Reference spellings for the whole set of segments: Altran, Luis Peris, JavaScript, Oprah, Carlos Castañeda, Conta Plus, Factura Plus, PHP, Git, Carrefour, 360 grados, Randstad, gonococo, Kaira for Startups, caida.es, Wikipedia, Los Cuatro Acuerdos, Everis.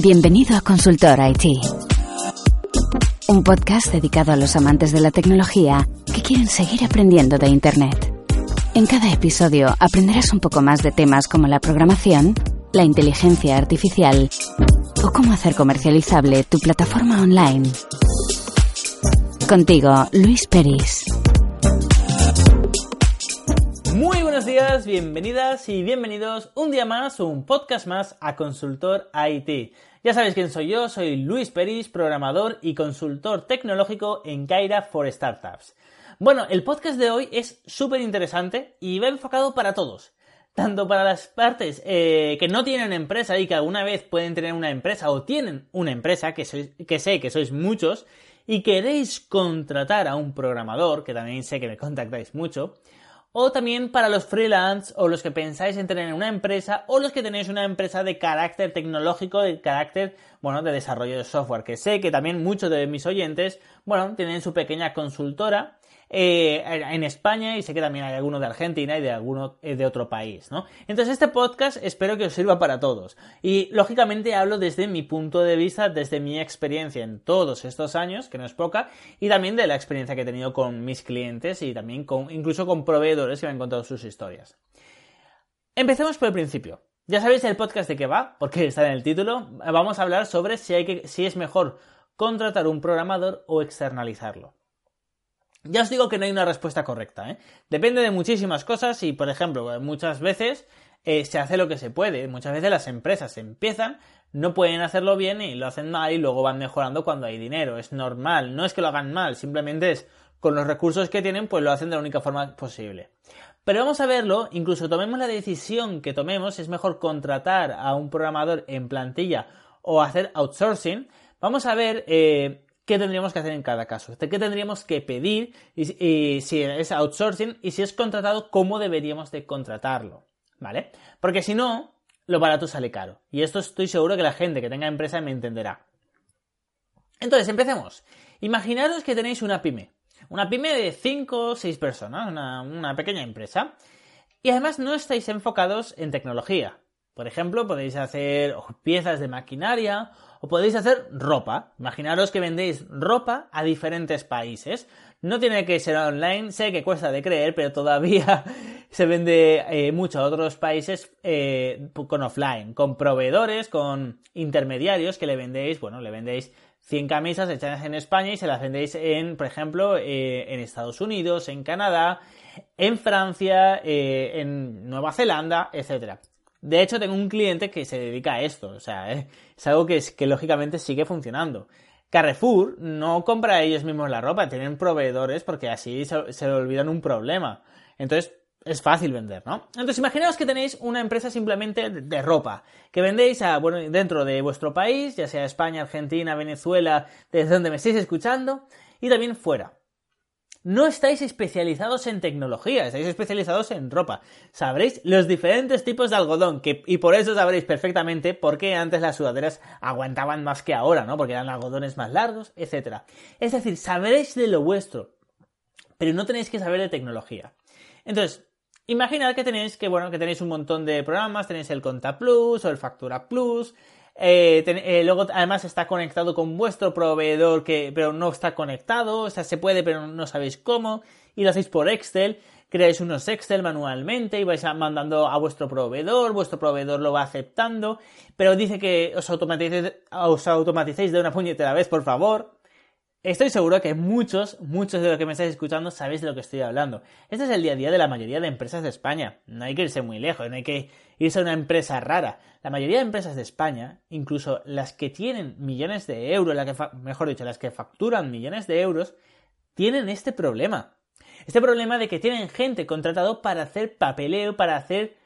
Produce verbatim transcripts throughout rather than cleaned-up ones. Bienvenido a Consultor I T, un podcast dedicado a los amantes de la tecnología que quieren seguir aprendiendo de Internet. En cada episodio aprenderás un poco más de temas como la programación, la inteligencia artificial o cómo hacer comercializable tu plataforma online. Contigo, Luis Peris. Muy buenos días, bienvenidas y bienvenidos un día más, un podcast más a Consultor I T. Ya sabéis quién soy yo, soy Luis Peris, programador y consultor tecnológico en Kaira for Startups. Bueno, el podcast de hoy es súper interesante y va enfocado para todos. Tanto para las partes eh, que no tienen empresa y que alguna vez pueden tener una empresa o tienen una empresa, que, sois, que sé que sois muchos, y queréis contratar a un programador, que también sé que me contactáis mucho, o también para los freelance o los que pensáis en tener una empresa o los que tenéis una empresa de carácter tecnológico, de carácter, bueno, de desarrollo de software, que sé que también muchos de mis oyentes, bueno, tienen su pequeña consultora eh, en España y sé que también hay alguno de Argentina y de alguno eh, de otro país, ¿no? Entonces este podcast espero que os sirva para todos y lógicamente hablo desde mi punto de vista, desde mi experiencia en todos estos años, que no es poca, y también de la experiencia que he tenido con mis clientes y también con, incluso con proveedores que me han contado sus historias. Empecemos por el principio. Ya sabéis el podcast de qué va, porque está en el título. Vamos a hablar sobre si, hay que, si es mejor contratar un programador o externalizarlo. Ya os digo que no hay una respuesta correcta, ¿eh? Depende de muchísimas cosas y, por ejemplo, muchas veces eh, se hace lo que se puede. Muchas veces las empresas empiezan, no pueden hacerlo bien y lo hacen mal y luego van mejorando cuando hay dinero. Es normal, no es que lo hagan mal, simplemente es con los recursos que tienen, pues lo hacen de la única forma posible. Pero vamos a verlo, incluso tomemos la decisión que tomemos, es mejor contratar a un programador en plantilla o hacer outsourcing, vamos a ver eh, qué tendríamos que hacer en cada caso, qué tendríamos que pedir, y, y si es outsourcing, y si es contratado, cómo deberíamos de contratarlo, ¿vale? Porque si no, lo barato sale caro. Y esto estoy seguro que la gente que tenga empresa me entenderá. Entonces, empecemos. Imaginaros que tenéis una pyme. Una pyme de cinco o seis personas, una, una pequeña empresa. Y además no estáis enfocados en tecnología. Por ejemplo, podéis hacer piezas de maquinaria o podéis hacer ropa. Imaginaros que vendéis ropa a diferentes países. No tiene que ser online, sé que cuesta de creer, pero todavía se vende eh, mucho a otros países eh, con offline, con proveedores, con intermediarios que le vendéis, bueno, le vendéis cien camisas hechas en España y se las vendéis en, por ejemplo, eh, en Estados Unidos, en Canadá, en Francia, eh, en Nueva Zelanda, etcétera. De hecho, tengo un cliente que se dedica a esto, o sea, eh, es algo que, que lógicamente sigue funcionando. Carrefour no compra ellos mismos la ropa, tienen proveedores porque así se, se le olvidan un problema. Entonces, es fácil vender, ¿no? Entonces, imaginaos que tenéis una empresa simplemente de ropa, que vendéis a, bueno, dentro de vuestro país, ya sea España, Argentina, Venezuela, desde donde me estáis escuchando, y también fuera. No estáis especializados en tecnología, estáis especializados en ropa. Sabréis los diferentes tipos de algodón, que, y por eso sabréis perfectamente por qué antes las sudaderas aguantaban más que ahora, ¿no? Porque eran algodones más largos, etcétera. Es decir, sabréis de lo vuestro, pero no tenéis que saber de tecnología. Entonces, imaginad que tenéis que, bueno, que tenéis un montón de programas, tenéis el Conta Plus o el Factura Plus, eh, ten, eh, luego además está conectado con vuestro proveedor que pero no está conectado, o sea, se puede pero no sabéis cómo, y lo hacéis por Excel, creáis unos Excel manualmente y vais mandando a vuestro proveedor, vuestro proveedor lo va aceptando, pero dice que os automaticéis, os automaticéis de una puñetera vez, por favor. Estoy seguro que muchos, muchos de los que me estáis escuchando sabéis de lo que estoy hablando. Este es el día a día de la mayoría de empresas de España. No hay que irse muy lejos, no hay que irse a una empresa rara. La mayoría de empresas de España, incluso las que tienen millones de euros, la que fa- mejor dicho, las que facturan millones de euros, tienen este problema. Este problema de que tienen gente contratado para hacer papeleo, para hacer,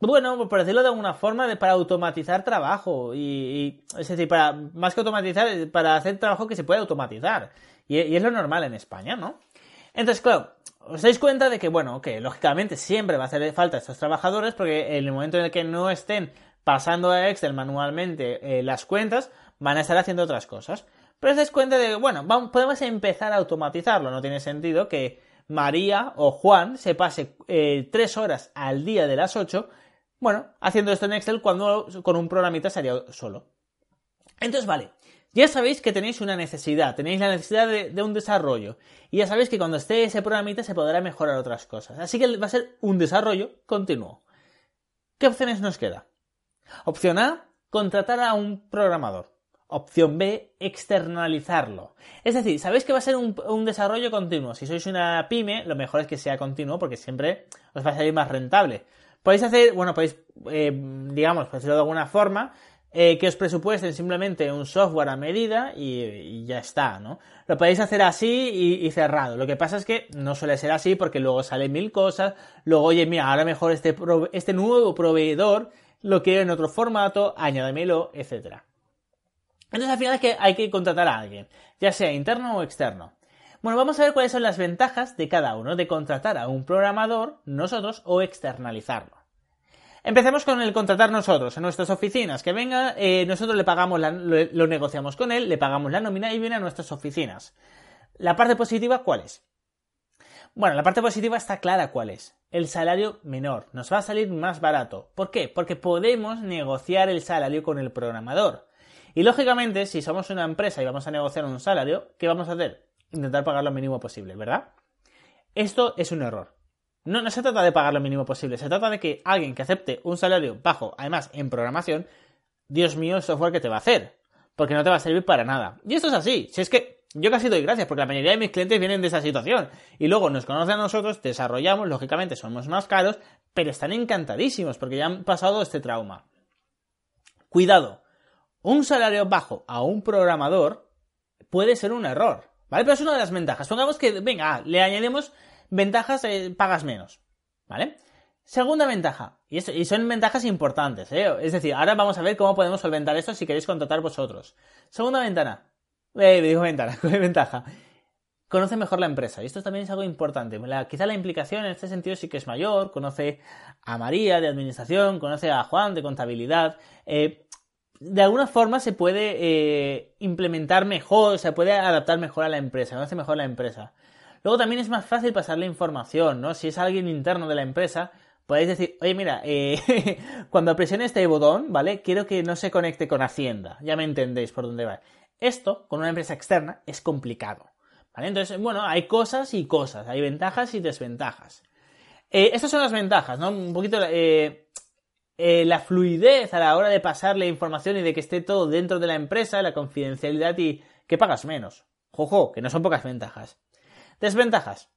bueno, por decirlo de alguna forma, de, para automatizar trabajo. Y, y, es decir, para más que automatizar, para hacer trabajo que se puede automatizar. Y, y es lo normal en España, ¿no? Entonces, claro, os dais cuenta de que, bueno, que lógicamente siempre va a hacer falta estos trabajadores porque en el momento en el que no estén pasando a Excel manualmente eh, las cuentas, van a estar haciendo otras cosas. Pero os dais cuenta de que, bueno, vamos, podemos empezar a automatizarlo. No tiene sentido que María o Juan se pase eh, tres horas al día de las ocho, bueno, haciendo esto en Excel cuando con un programita sería solo. Entonces, vale, ya sabéis que tenéis una necesidad, tenéis la necesidad de, de un desarrollo, y ya sabéis que cuando esté ese programita se podrá mejorar otras cosas. Así que va a ser un desarrollo continuo. ¿Qué opciones nos queda? Opción A, contratar a un programador. Opción B, externalizarlo. Es decir, sabéis que va a ser un, un desarrollo continuo. Si sois una pyme, lo mejor es que sea continuo porque siempre os va a salir más rentable. Podéis hacer, bueno, podéis, eh, digamos, por decirlo de alguna forma, eh, que os presupuesten simplemente un software a medida y, y ya está, ¿no? Lo podéis hacer así y, y cerrado. Lo que pasa es que no suele ser así porque luego salen mil cosas. Luego, oye, mira, ahora mejor este, prove- este nuevo proveedor lo quiero en otro formato, añádemelo, etcétera. Entonces al final es que hay que contratar a alguien, ya sea interno o externo. Bueno, vamos a ver cuáles son las ventajas de cada uno de contratar a un programador nosotros o externalizarlo. Empecemos con el contratar nosotros, en nuestras oficinas. Que venga, eh, nosotros le pagamos, la, lo, lo negociamos con él, le pagamos la nómina y viene a nuestras oficinas. ¿La parte positiva cuál es? Bueno, la parte positiva está clara cuál es. El salario menor, nos va a salir más barato. ¿Por qué? Porque podemos negociar el salario con el programador. Y lógicamente, si somos una empresa y vamos a negociar un salario, ¿qué vamos a hacer? Intentar pagar lo mínimo posible, ¿verdad? Esto es un error. No, no se trata de pagar lo mínimo posible, se trata de que alguien que acepte un salario bajo, además en programación, Dios mío, el software que te va a hacer, porque no te va a servir para nada. Y esto es así, si es que yo casi doy gracias, porque la mayoría de mis clientes vienen de esa situación, y luego nos conocen a nosotros, desarrollamos, lógicamente somos más caros, pero están encantadísimos, porque ya han pasado este trauma. Cuidado. Un salario bajo a un programador puede ser un error, ¿vale? Pero es una de las ventajas. Pongamos que, venga, le añadimos ventajas, eh, pagas menos, ¿vale? Segunda ventaja, y, esto, y son ventajas importantes, ¿eh? Es decir, ahora vamos a ver cómo podemos solventar esto si queréis contratar vosotros. Segunda ventana, eh, digo ventana, ventaja, conoce mejor la empresa, y esto también es algo importante. La, quizá la implicación en este sentido sí que es mayor, conoce a María de administración, conoce a Juan de contabilidad, eh... de alguna forma se puede eh, implementar mejor, se puede adaptar mejor a la empresa, conoce mejor la empresa. Luego también es más fácil pasarle información, ¿no? Si es alguien interno de la empresa, podéis decir, oye, mira, eh, cuando presione este botón, ¿vale? Quiero que no se conecte con Hacienda, ya me entendéis por dónde va. Esto, con una empresa externa, es complicado, ¿vale? Entonces, bueno, hay cosas y cosas, hay ventajas y desventajas. Eh, estas son las ventajas, ¿no? Un poquito... Eh, Eh, la fluidez a la hora de pasarle información y de que esté todo dentro de la empresa, la confidencialidad y que pagas menos. Jojo, que no son pocas ventajas. Desventajas.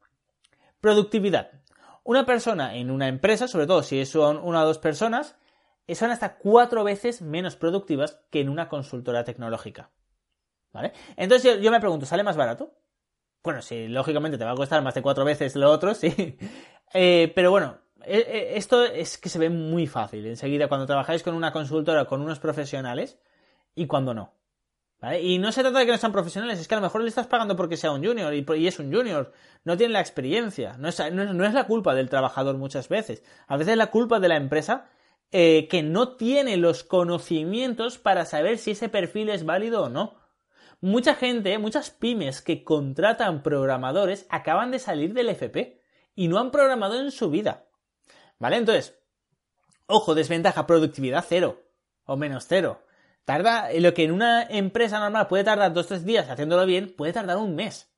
Productividad. Una persona en una empresa, sobre todo si son una o dos personas, son hasta cuatro veces menos productivas que en una consultora tecnológica, ¿vale? Entonces yo, yo me pregunto, ¿sale más barato? Bueno, sí, lógicamente te va a costar más de cuatro veces lo otro, sí. eh, pero bueno, esto es que se ve muy fácil enseguida cuando trabajáis con una consultora, con unos profesionales y cuando no, ¿vale? Y no se trata de que no sean profesionales, es que a lo mejor le estás pagando porque sea un junior y, y es un junior, no tiene la experiencia, no es, no, es, no es la culpa del trabajador muchas veces, a veces es la culpa de la empresa eh, que no tiene los conocimientos para saber si ese perfil es válido o no. Mucha gente, muchas pymes que contratan programadores acaban de salir del F P y no han programado en su vida. ¿Vale? Entonces, ojo, desventaja, productividad cero o menos cero. Tarda, lo que en una empresa normal puede tardar dos o tres días haciéndolo bien, puede tardar un mes.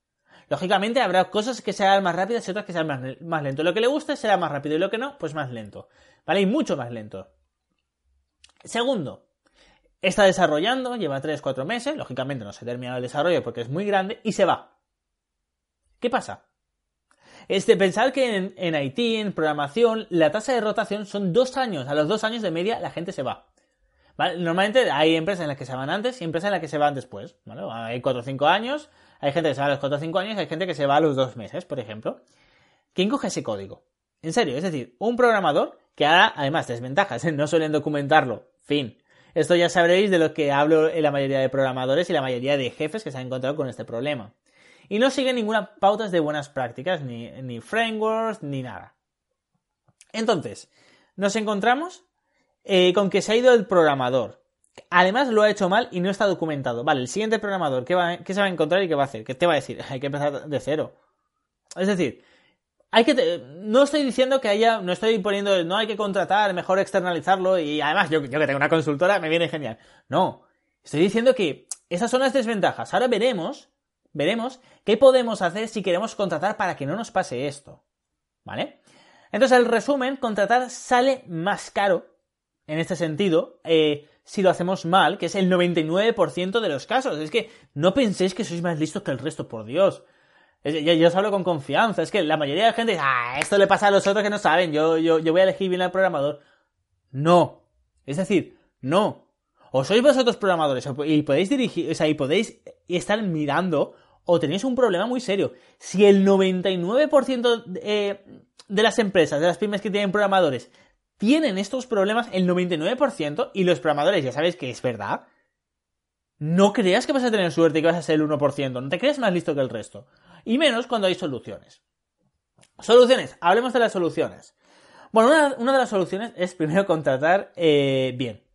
Lógicamente habrá cosas que sean más rápidas y otras que sean más, más lento. Lo que le guste será más rápido y lo que no, pues más lento. ¿Vale? Y mucho más lento. Segundo, está desarrollando, lleva tres, cuatro meses, lógicamente no se ha terminado el desarrollo porque es muy grande y se va. ¿Qué pasa? Este, pensar que en, en I T, en programación, la tasa de rotación son dos años. A los dos años de media la gente se va, ¿vale? Normalmente hay empresas en las que se van antes y empresas en las que se van después, ¿vale? Hay cuatro o cinco años, hay gente que se va a los cuatro o cinco años y hay gente que se va a los dos meses, por ejemplo. ¿Quién coge ese código? En serio, es decir, un programador que ahora, además, desventajas, no suelen documentarlo, fin. Esto ya sabréis de lo que hablo en la mayoría de programadores y la mayoría de jefes que se han encontrado con este problema. Y no sigue ninguna pautas de buenas prácticas, ni, ni frameworks, ni nada. Entonces, nos encontramos eh, con que se ha ido el programador. Además, lo ha hecho mal y no está documentado. Vale, el siguiente programador, ¿qué, va, qué se va a encontrar y qué va a hacer? ¿Qué te va a decir? Hay que empezar de cero. Es decir, hay que te, no estoy diciendo que haya, no estoy poniendo, no hay que contratar, mejor externalizarlo y además yo, yo que tengo una consultora me viene genial. No. Estoy diciendo que esas son las desventajas. Ahora veremos, veremos qué podemos hacer si queremos contratar para que no nos pase esto, ¿vale? Entonces, el resumen, contratar sale más caro, en este sentido, eh, si lo hacemos mal, que es el noventa y nueve por ciento de los casos. Es que no penséis que sois más listos que el resto, por Dios. Yo, yo os hablo con confianza. Es que la mayoría de la gente dice, ah, esto le pasa a los otros que no saben, yo, yo, yo voy a elegir bien al programador. No. Es decir, no. O sois vosotros programadores y podéis dirigir, o sea, y podéis estar mirando, o tenéis un problema muy serio. Si el noventa y nueve por ciento de, eh, de las empresas, de las pymes que tienen programadores, tienen estos problemas, el noventa y nueve por ciento, y los programadores ya sabéis que es verdad, no creas que vas a tener suerte y que vas a ser el uno por ciento. No te creas más listo que el resto. Y menos cuando hay soluciones. Soluciones. Hablemos de las soluciones. Bueno, una, una de las soluciones es primero contratar eh, bien.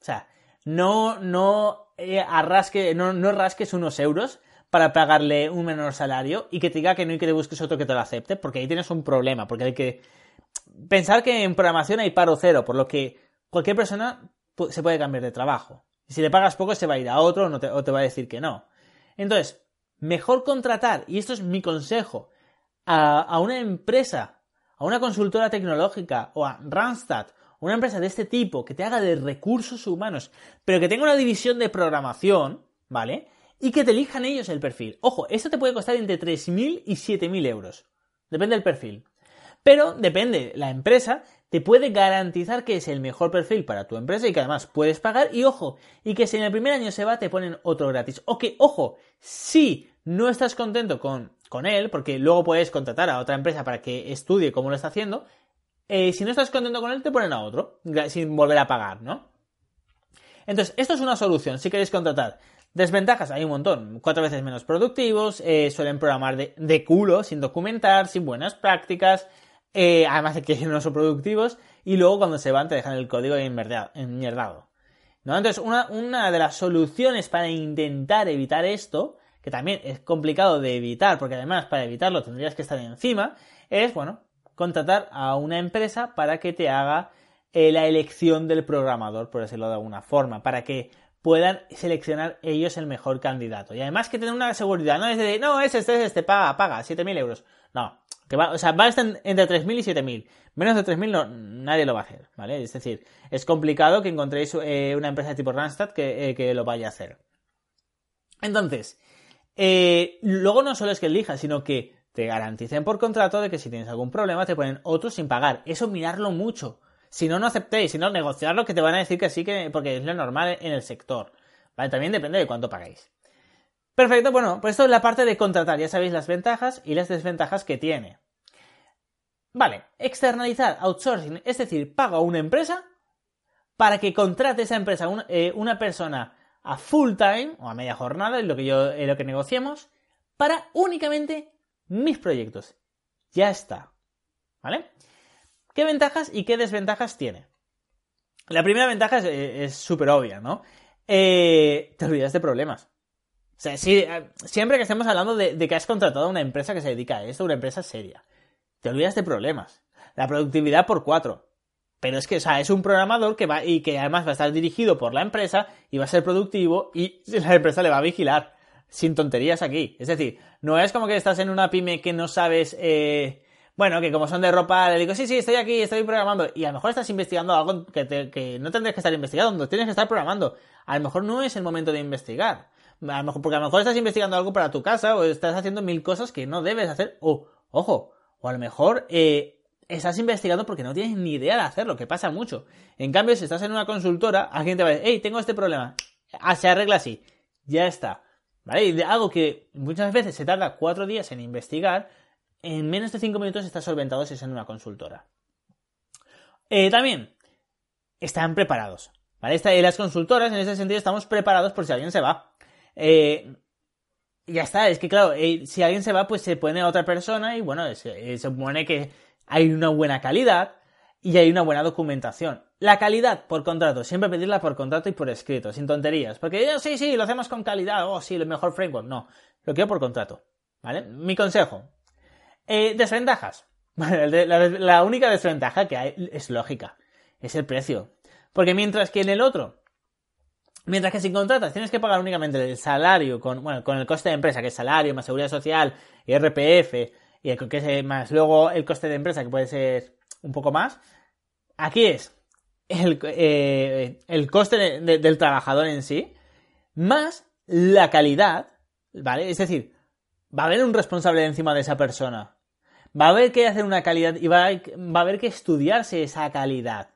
O sea, no, no, eh, arrasque, no, no rasques unos euros para pagarle un menor salario y que te diga que no y que te busques otro que te lo acepte, porque ahí tienes un problema, porque hay que... Pensar que en programación hay paro cero, por lo que cualquier persona se puede cambiar de trabajo. Y si le pagas poco se va a ir a otro o, no te, o te va a decir que no. Entonces, mejor contratar, y esto es mi consejo, a, a una empresa, a una consultora tecnológica o a Randstad, una empresa de este tipo que te haga de recursos humanos, pero que tenga una división de programación, ¿vale? Y que te elijan ellos el perfil. Ojo, esto te puede costar entre tres mil y siete mil euros. Depende del perfil. Pero depende, la empresa te puede garantizar que es el mejor perfil para tu empresa y que además puedes pagar. Y ojo, y que si en el primer año se va te ponen otro gratis. O que, ojo, si no estás contento con, con él, porque luego puedes contratar a otra empresa para que estudie cómo lo está haciendo, eh, si no estás contento con él te ponen a otro, sin volver a pagar, ¿no? Entonces, esto es una solución si queréis contratar. Desventajas hay un montón, cuatro veces menos productivos, eh, suelen programar de, de culo, sin documentar, sin buenas prácticas... Eh, además de que no son productivos, y luego cuando se van te dejan el código enmierdado, ¿no? Entonces una, una de las soluciones para intentar evitar esto, que también es complicado de evitar, porque además para evitarlo tendrías que estar encima, es, bueno, contratar a una empresa para que te haga eh, la elección del programador, por decirlo de alguna forma, para que puedan seleccionar ellos el mejor candidato. Y además que tener una seguridad, no es de, no, es este, es este, paga, paga, siete mil euros. No, que va, o sea, va a estar entre tres mil y siete mil. Menos de tres mil no, nadie lo va a hacer, ¿vale? Es decir, es complicado que encontréis eh, una empresa tipo Randstad que, eh, que lo vaya a hacer. Entonces, eh, luego no solo es que elijas, sino que te garanticen por contrato de que si tienes algún problema te ponen otro sin pagar. Eso mirarlo mucho. Si no, no aceptéis, si no, negociarlo, que te van a decir que sí, que porque es lo normal en el sector, ¿vale? También depende de cuánto pagáis. Perfecto, bueno, pues esto es la parte de contratar, ya sabéis las ventajas y las desventajas que tiene. Vale, externalizar, outsourcing, es decir, pago a una empresa para que contrate esa empresa una, eh, una persona a full time o a media jornada, es lo que, yo, eh, lo que negociemos, para únicamente mis proyectos. Ya está, ¿vale? ¿Qué ventajas y qué desventajas tiene? La primera ventaja es súper obvia, ¿no? Eh, te olvidas de problemas. O sea, si, siempre que estemos hablando de, de que has contratado a una empresa que se dedica a esto, una empresa seria, te olvidas de problemas. La productividad por cuatro. Pero es que, o sea, es un programador que va y que además va a estar dirigido por la empresa y va a ser productivo y la empresa le va a vigilar. Sin tonterías aquí. Es decir, no es como que estás en una pyme que no sabes... Eh, bueno, que como son de ropa, le digo, sí, sí, estoy aquí, estoy programando. Y a lo mejor estás investigando algo que, te, que no tendrías que estar investigando, tienes que estar programando. A lo mejor no es el momento de investigar. A lo mejor, porque a lo mejor estás investigando algo para tu casa o estás haciendo mil cosas que no debes hacer. O, ojo, o a lo mejor eh, estás investigando porque no tienes ni idea de hacerlo, que pasa mucho. En cambio, si estás en una consultora, alguien te va a decir, hey, tengo este problema. Ah, se arregla así. Ya está. ¿Vale? Y algo que muchas veces se tarda cuatro días en investigar, en menos de cinco minutos está solventado si es en una consultora. Eh, también, están preparados, ¿vale? Está, las consultoras, en ese sentido, estamos preparados por si alguien se va. Eh, ya está, es que claro, eh, si alguien se va, pues se pone a otra persona y bueno, se, eh, se supone que hay una buena calidad y hay una buena documentación. La calidad por contrato, siempre pedirla por contrato y por escrito, sin tonterías. Porque, oh, sí, sí, lo hacemos con calidad, oh, sí, el mejor framework. No, lo quiero por contrato, ¿vale? Mi consejo. Eh, desventajas. Bueno, la, la única desventaja que hay es lógica. Es el precio. Porque mientras que en el otro Mientras que si contratas tienes que pagar únicamente el salario con, bueno, con el coste de empresa, que es salario más seguridad social y R P F, y el, que es, más luego el coste de empresa, que puede ser un poco más. Aquí es el, eh, el coste de, de, del trabajador en sí, más la calidad, ¿vale? Es decir, va a haber un responsable encima de esa persona. Va a haber que hacer una calidad y va a, va a haber que estudiarse esa calidad.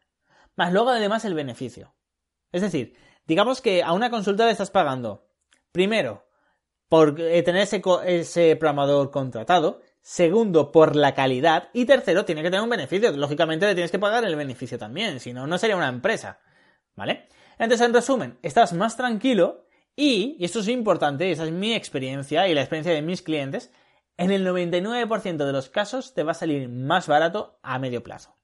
Más luego, además, el beneficio. Es decir, digamos que a una consultora estás pagando, primero, por tener ese, ese programador contratado, segundo, por la calidad, y tercero, tiene que tener un beneficio. Lógicamente, le tienes que pagar el beneficio también, si no, no sería una empresa, ¿vale? Entonces, en resumen, estás más tranquilo y, y esto es importante, y esa es mi experiencia y la experiencia de mis clientes, en el noventa y nueve por ciento de los casos te va a salir más barato a medio plazo,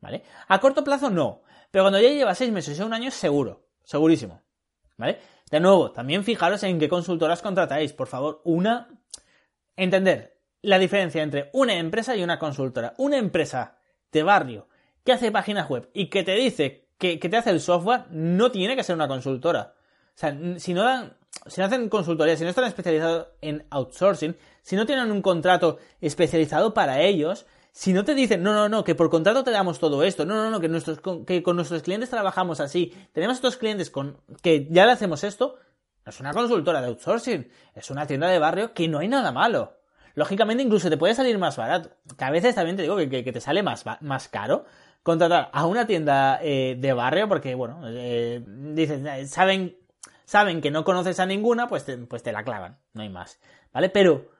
¿vale? A corto plazo no, pero cuando ya llevas seis meses o un año, seguro. Segurísimo, ¿vale? De nuevo, también fijaros en qué consultoras contratáis, por favor. Una, entender la diferencia entre una empresa y una consultora. Una empresa de barrio que hace páginas web y que te dice que, que te hace el software, no tiene que ser una consultora. O sea, si no dan, si no hacen consultoría, si no están especializados en outsourcing, si no tienen un contrato especializado para ellos, si no te dicen, no, no, no, que por contrato te damos todo esto, no, no, no, que, nuestros, que con nuestros clientes trabajamos así, tenemos estos clientes con que ya le hacemos esto, no es una consultora de outsourcing, es una tienda de barrio que no hay nada malo. Lógicamente incluso te puede salir más barato, que a veces también te digo que, que, que te sale más, más caro contratar a una tienda eh, de barrio porque, bueno, eh, dicen, saben, saben que no conoces a ninguna, pues te, pues te la clavan, no hay más, ¿vale? Pero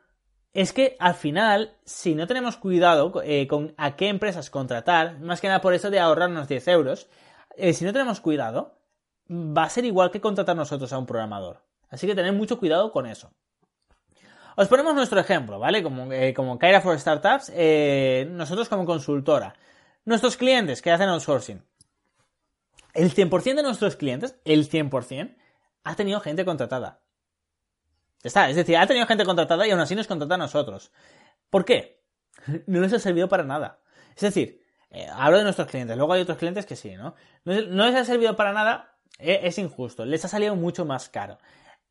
es que al final, si no tenemos cuidado eh, con a qué empresas contratar, más que nada por eso de ahorrarnos diez euros, eh, si no tenemos cuidado, va a ser igual que contratar nosotros a un programador. Así que tened mucho cuidado con eso. Os ponemos nuestro ejemplo, ¿vale? Como, eh, como Kaira for Startups, eh, nosotros como consultora, nuestros clientes que hacen outsourcing, el cien por ciento de nuestros clientes, el cien por ciento, ha tenido gente contratada. Está, es decir, ha tenido gente contratada y aún así nos contrata a nosotros. ¿Por qué? No les ha servido para nada. Es decir, eh, hablo de nuestros clientes, luego hay otros clientes que sí, ¿no? No, no les ha servido para nada, eh, es injusto, les ha salido mucho más caro.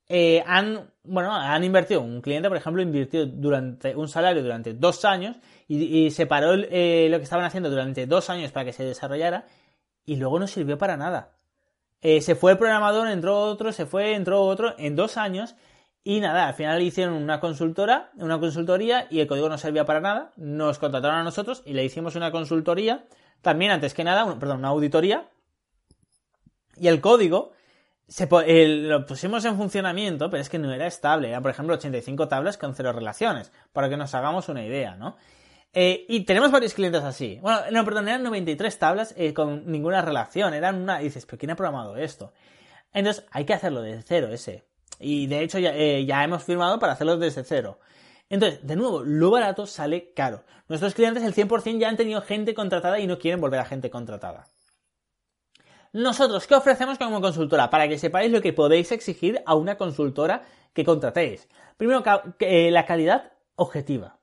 Eh, han, bueno, han invertido, un cliente, por ejemplo, invirtió durante un salario durante dos años y, y separó eh, lo que estaban haciendo durante dos años para que se desarrollara y luego no sirvió para nada. Eh, se fue el programador, entró otro, se fue, entró otro, en dos años. Y nada, al final hicieron una consultora, una consultoría y el código no servía para nada, nos contrataron a nosotros y le hicimos una consultoría, también antes que nada, un, perdón, una auditoría, y el código se, eh, lo pusimos en funcionamiento, pero es que no era estable, eran por ejemplo ochenta y cinco tablas con cero relaciones, para que nos hagamos una idea, ¿no? Eh, y tenemos varios clientes así, bueno, no, perdón, eran noventa y tres tablas eh, con ninguna relación, eran una, y dices, pero ¿quién ha programado esto? Entonces hay que hacerlo de cero ese. Y de hecho ya, eh, ya hemos firmado para hacerlo desde cero. Entonces, de nuevo, lo barato sale caro. Nuestros clientes, el cien por ciento, ya han tenido gente contratada y no quieren volver a gente contratada. Nosotros, ¿qué ofrecemos como consultora? Para que sepáis lo que podéis exigir a una consultora que contratéis. Primero, eh, la calidad objetiva.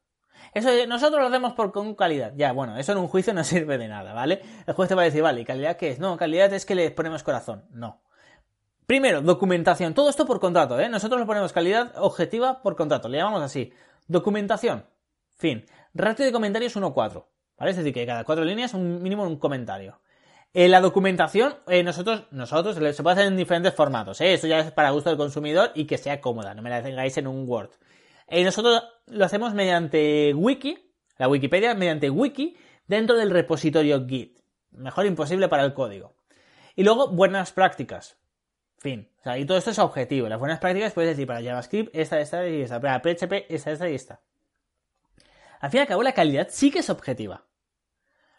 Eso nosotros lo hacemos por con calidad. Ya, bueno, eso en un juicio no sirve de nada, ¿vale? El juez te va a decir, vale, ¿y calidad qué es? No, calidad es que le ponemos corazón. No. Primero, documentación. Todo esto por contrato, ¿eh? Nosotros le ponemos calidad objetiva por contrato. Le llamamos así. Documentación. Fin. Ratio de comentarios uno a cuatro. ¿Vale? Es decir, que cada cuatro líneas un mínimo un comentario. Eh, la documentación, eh, nosotros, nosotros, se puede hacer en diferentes formatos, ¿eh? Esto ya es para gusto del consumidor y que sea cómoda. No me la tengáis en un Word. Eh, nosotros lo hacemos mediante Wiki, la Wikipedia, mediante Wiki, dentro del repositorio Git. Mejor imposible para el código. Y luego, buenas prácticas. Fin. O sea, y todo esto es objetivo. Las buenas prácticas puedes decir para JavaScript, esta, esta y esta. Para P H P, esta, esta y esta. Al fin y al cabo, la calidad sí que es objetiva.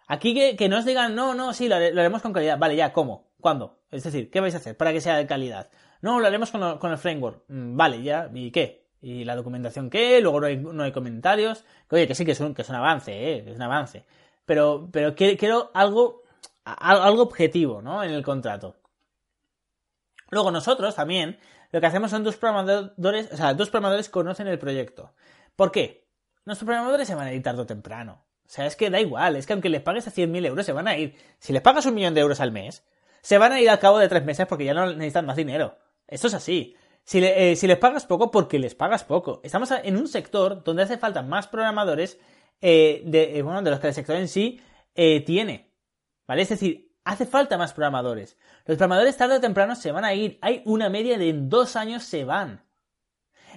Aquí que, que no os digan, no, no, sí, lo, lo haremos con calidad. Vale, ya, ¿cómo? ¿Cuándo? Es decir, ¿qué vais a hacer para que sea de calidad? No, lo haremos con, lo, con el framework. Vale, ya, ¿y qué? ¿Y la documentación qué? Luego no hay, no hay comentarios. Oye, que sí, que es un, que es un avance, ¿eh? Que es un avance. Pero, pero quiero algo, algo objetivo, ¿no? En el contrato. Luego nosotros también lo que hacemos son dos programadores, o sea, dos programadores conocen el proyecto. ¿Por qué? Nuestros programadores se van a ir tarde o temprano. O sea, es que da igual, es que aunque les pagues a cien mil euros se van a ir. Si les pagas un millón de euros al mes, se van a ir al cabo de tres meses porque ya no necesitan más dinero. Esto es así. Si, le, eh, si les pagas poco, porque les pagas poco. Estamos en un sector donde hace falta más programadores eh, de, eh, bueno, de los que el sector en sí eh, tiene, ¿vale? Es decir, hace falta más programadores. Los programadores tarde o temprano se van a ir. Hay una media de en dos años se van.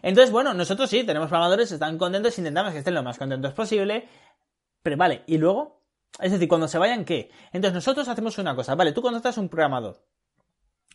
Entonces, bueno, nosotros sí, tenemos programadores, están contentos, intentamos que estén lo más contentos posible, pero vale, ¿y luego? Es decir, cuando se vayan, ¿qué? Entonces nosotros hacemos una cosa, vale, tú contratas un programador.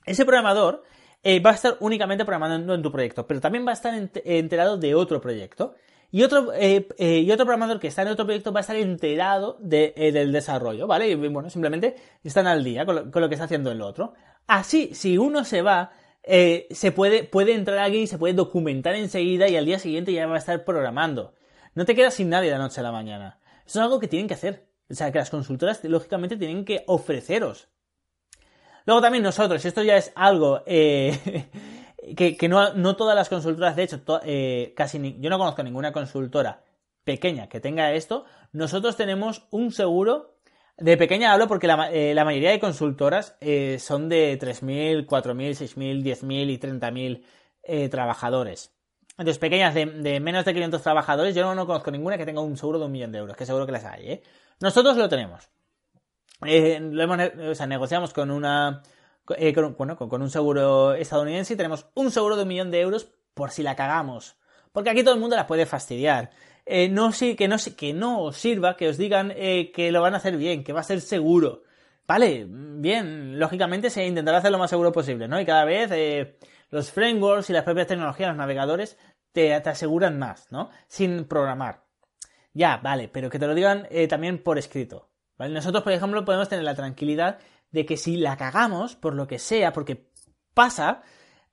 Ese programador eh, va a estar únicamente programando en tu proyecto, pero también va a estar enterado de otro proyecto. Y otro, eh, eh, y otro programador que está en otro proyecto va a estar enterado de, eh, del desarrollo, ¿vale? Y bueno, simplemente están al día con lo, con lo que está haciendo el otro. Así, si uno se va... Eh, se puede, puede entrar aquí, se puede documentar enseguida y al día siguiente ya va a estar programando. No te quedas sin nadie de la noche a la mañana. Eso es algo que tienen que hacer. O sea, que las consultoras, lógicamente, tienen que ofreceros. Luego también nosotros, esto ya es algo eh, que, que no, no todas las consultoras, de hecho, to, eh, casi ni, yo no conozco ninguna consultora pequeña que tenga esto. Nosotros tenemos un seguro... De pequeña hablo porque la, eh, la mayoría de consultoras eh, son de tres mil, cuatro mil, seis mil, diez mil y treinta mil eh, trabajadores. Entonces, pequeñas de, de menos de quinientos trabajadores, yo no, no conozco ninguna que tenga un seguro de un millón de euros, que seguro que las hay, ¿eh? Nosotros lo tenemos. Eh, lo hemos, o sea, negociamos con una eh, con, bueno, con, con un seguro estadounidense y tenemos un seguro de un millón de euros por si la cagamos. Porque aquí todo el mundo la puede fastidiar. Eh, no, sí, que, no, que no os sirva que os digan eh, que lo van a hacer bien, que va a ser seguro. Vale, bien, lógicamente se intentará hacer lo más seguro posible, ¿no? Y cada vez eh, los frameworks y las propias tecnologías, los navegadores, te, te aseguran más, ¿no? Sin programar. Ya, vale, pero que te lo digan eh, también por escrito, ¿vale? Nosotros, por ejemplo, podemos tener la tranquilidad de que si la cagamos, por lo que sea, porque pasa,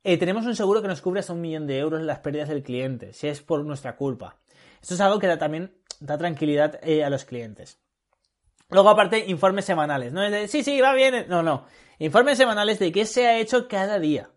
eh, tenemos un seguro que nos cubre hasta un millón de euros en las pérdidas del cliente, si es por nuestra culpa. Esto es algo que da, también da tranquilidad eh, a los clientes. Luego, aparte, informes semanales. No es de, sí, sí, va bien. No, no. Informes semanales de qué se ha hecho cada día.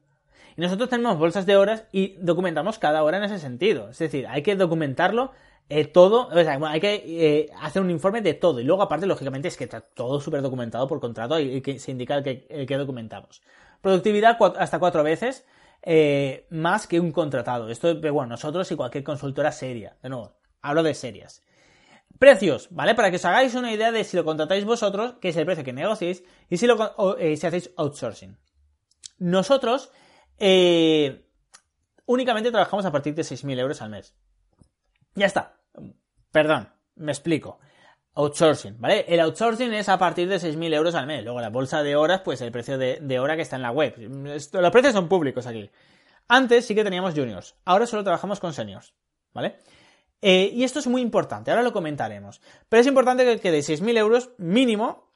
Y nosotros tenemos bolsas de horas y documentamos cada hora en ese sentido. Es decir, hay que documentarlo eh, todo. O sea, hay que eh, hacer un informe de todo. Y luego, aparte, lógicamente, es que está todo súper documentado por contrato y que se indica el que, el que documentamos. Productividad cuatro, hasta cuatro veces. Eh, más que un contratado. Esto, bueno, nosotros y cualquier consultora seria. De nuevo, hablo de serias. Precios, ¿vale? Para que os hagáis una idea de si lo contratáis vosotros, que es el precio que negociéis, y si, lo, o, eh, si hacéis outsourcing. Nosotros eh, únicamente trabajamos a partir de seis mil euros al mes. Ya está. Perdón, me explico. Outsourcing, ¿vale? El outsourcing es a partir de seis mil euros al mes. Luego la bolsa de horas, pues el precio de, de hora que está en la web. Esto, los precios son públicos aquí. Antes sí que teníamos juniors. Ahora solo trabajamos con seniors, ¿vale? Eh, y esto es muy importante. Ahora lo comentaremos. Pero es importante que quede seis mil euros mínimo,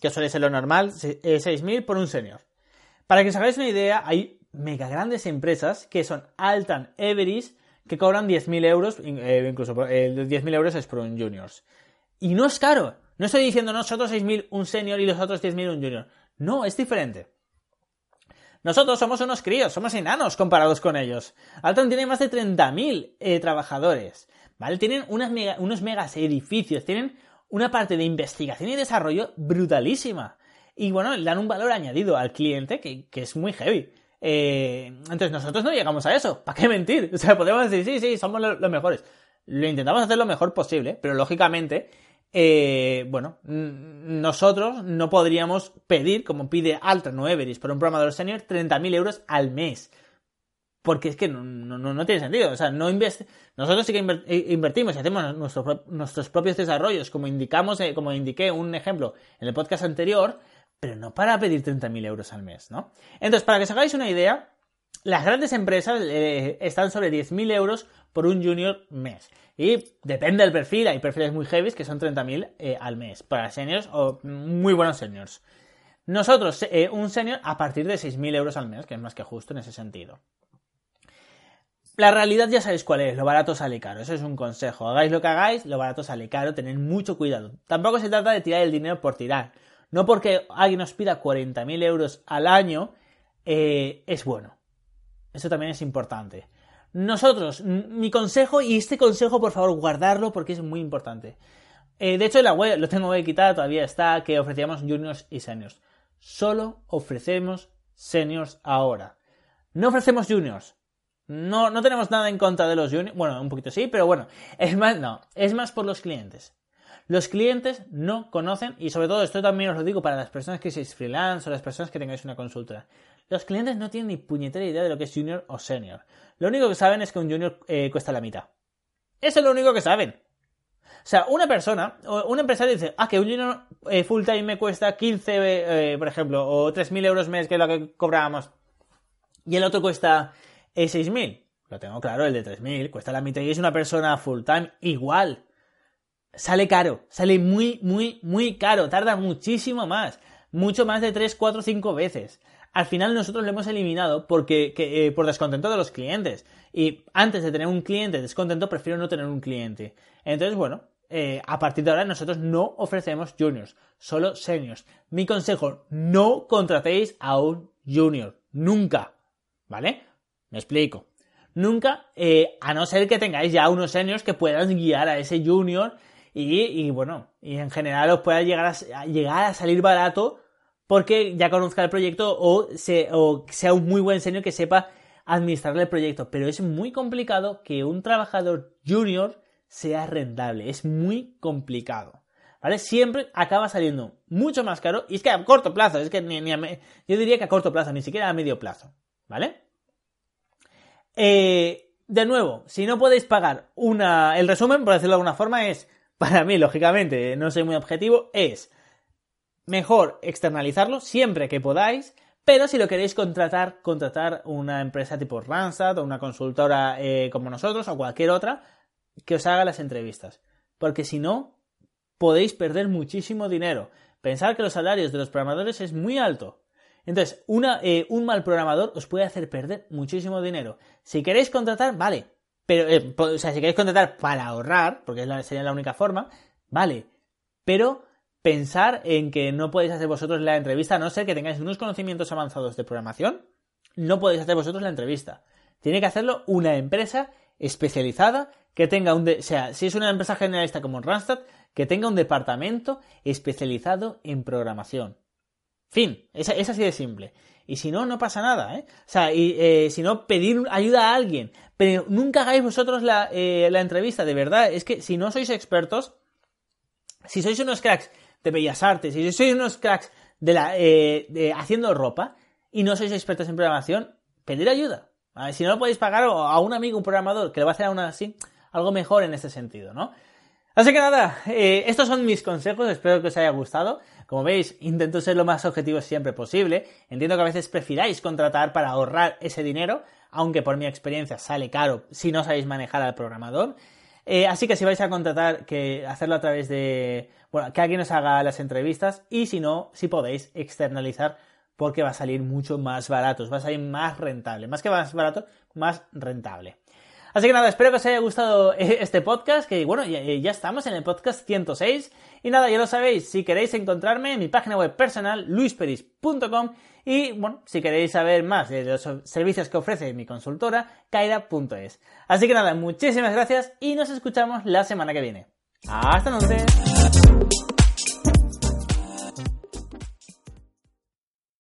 que suele ser lo normal, seis mil por un senior. Para que os hagáis una idea, hay mega grandes empresas que son Altran, Everis, que cobran diez mil euros, eh, incluso eh, diez mil euros es por un juniors. Y no es caro. No estoy diciendo nosotros seis mil un senior y los otros diez mil un junior. No, es diferente. Nosotros somos unos críos, somos enanos comparados con ellos. Altran tiene más de treinta mil eh, trabajadores, ¿vale? Tienen unas mega, unos megas edificios, tienen una parte de investigación y desarrollo brutalísima. Y bueno, dan un valor añadido al cliente que, que es muy heavy. Eh, entonces nosotros no llegamos a eso. ¿Para qué mentir? O sea, podemos decir, sí, sí, somos lo, los mejores. Lo intentamos hacer lo mejor posible, pero lógicamente... Eh, bueno, nosotros no podríamos pedir, como pide Altran o Everis por un programador senior, treinta mil euros al mes. Porque es que no, no, no tiene sentido. O sea, no invest... nosotros sí que inver... invertimos y hacemos nuestros, nuestros propios desarrollos, como indicamos, eh, como indiqué un ejemplo en el podcast anterior, pero no para pedir treinta mil euros al mes, ¿no? Entonces, para que os hagáis una idea, las grandes empresas eh, están sobre diez mil euros por un junior mes. Y depende del perfil, hay perfiles muy heavy que son treinta mil eh, al mes para seniors o muy buenos seniors. Nosotros, eh, un senior a partir de seis mil euros al mes, que es más que justo en ese sentido. La realidad ya sabéis cuál es, lo barato sale caro, eso es un consejo. Hagáis lo que hagáis, lo barato sale caro, tened mucho cuidado. Tampoco se trata de tirar el dinero por tirar. No porque alguien os pida cuarenta mil euros al año eh, es bueno. Eso también es importante. Nosotros, mi consejo, y este consejo por favor guardarlo porque es muy importante. Eh, de hecho, la web lo tengo que quitar, todavía está, que ofrecíamos juniors y seniors. solo ofrecemos seniors ahora. No ofrecemos juniors. No, no tenemos nada en contra de los juniors. Bueno, un poquito sí, pero bueno. Es más, no. Es más por los clientes. Los clientes no conocen, y sobre todo esto también os lo digo para las personas que sois freelance o las personas que tengáis una consultora. Los clientes no tienen ni puñetera idea de lo que es junior o senior. Lo único que saben es que un junior eh, cuesta la mitad. Eso es lo único que saben. O sea, una persona, un empresario dice, ah, que un junior eh, full time me cuesta quince, eh, por ejemplo, o tres mil euros mes, que es lo que cobrábamos, y el otro cuesta eh, seis mil. Lo tengo claro, el de tres mil cuesta la mitad y es una persona full time igual. Sale caro, sale muy, muy, muy caro, tarda muchísimo más, mucho más de tres, cuatro, cinco veces. Al final nosotros lo hemos eliminado porque que, eh, por descontento de los clientes. Y antes de tener un cliente descontento, prefiero no tener un cliente. Entonces, bueno, eh, a partir de ahora nosotros no ofrecemos juniors, solo seniors. Mi consejo, no contratéis a un junior, nunca, ¿vale? Me explico. Nunca, eh, a no ser que tengáis ya unos seniors que puedan guiar a ese junior y, y bueno, y en general os pueda llegar a, a llegar a salir barato porque ya conozca el proyecto o, se, o sea un muy buen senior que sepa administrar el proyecto. Pero es muy complicado que un trabajador junior sea rentable. Es muy complicado, ¿vale? Siempre acaba saliendo mucho más caro y es que a corto plazo, es que ni, ni a me... yo diría que a corto plazo, ni siquiera a medio plazo, ¿vale? Eh, de nuevo, si no podéis pagar una... El resumen, por decirlo de alguna forma, es... Para mí, lógicamente, no soy muy objetivo, es... Mejor externalizarlo siempre que podáis, pero si lo queréis contratar, contratar una empresa tipo Randstad o una consultora eh, como nosotros o cualquier otra que os haga las entrevistas. Porque si no, podéis perder muchísimo dinero. Pensad que los salarios de los programadores es muy alto. Entonces, una, eh, un mal programador os puede hacer perder muchísimo dinero. Si queréis contratar, vale. Pero, eh, o sea, si queréis contratar para ahorrar, porque es la, sería la única forma, vale. Pero pensar en que no podéis hacer vosotros la entrevista, a no ser que tengáis unos conocimientos avanzados de programación, no podéis hacer vosotros la entrevista. Tiene que hacerlo una empresa especializada que tenga un... De, o sea, si es una empresa generalista como Randstad, que tenga un departamento especializado en programación. Fin, es, es así de simple. Y si no, no pasa nada, ¿eh? O sea, y, eh, si no, pedir ayuda a alguien. Pero nunca hagáis vosotros la, eh, la entrevista, de verdad. Es que si no sois expertos, si sois unos cracks de bellas artes, si sois unos cracks de la, eh, de haciendo ropa y no sois expertos en programación, pedir ayuda. ¿Vale? Si no lo podéis pagar a un amigo, un programador, que lo va a hacer aún así algo mejor en este sentido, ¿no? Así que nada, eh, estos son mis consejos, espero que os haya gustado. Como veis, intento ser lo más objetivo siempre posible. Entiendo que a veces prefiráis contratar para ahorrar ese dinero, aunque por mi experiencia sale caro si no sabéis manejar al programador. Eh, así que si vais a contratar, que hacerlo a través de... Bueno, que alguien os haga las entrevistas y si no, si podéis, externalizar porque va a salir mucho más barato, os va a salir más rentable. Más que más barato, más rentable. Así que nada, espero que os haya gustado este podcast, que bueno, ya, ya estamos en el podcast ciento seis. Y nada, ya lo sabéis, si queréis encontrarme en mi página web personal, luis peris punto com, y bueno, si queréis saber más de los servicios que ofrece mi consultora, caida punto es. Así que nada, muchísimas gracias y nos escuchamos la semana que viene. ¡Hasta entonces!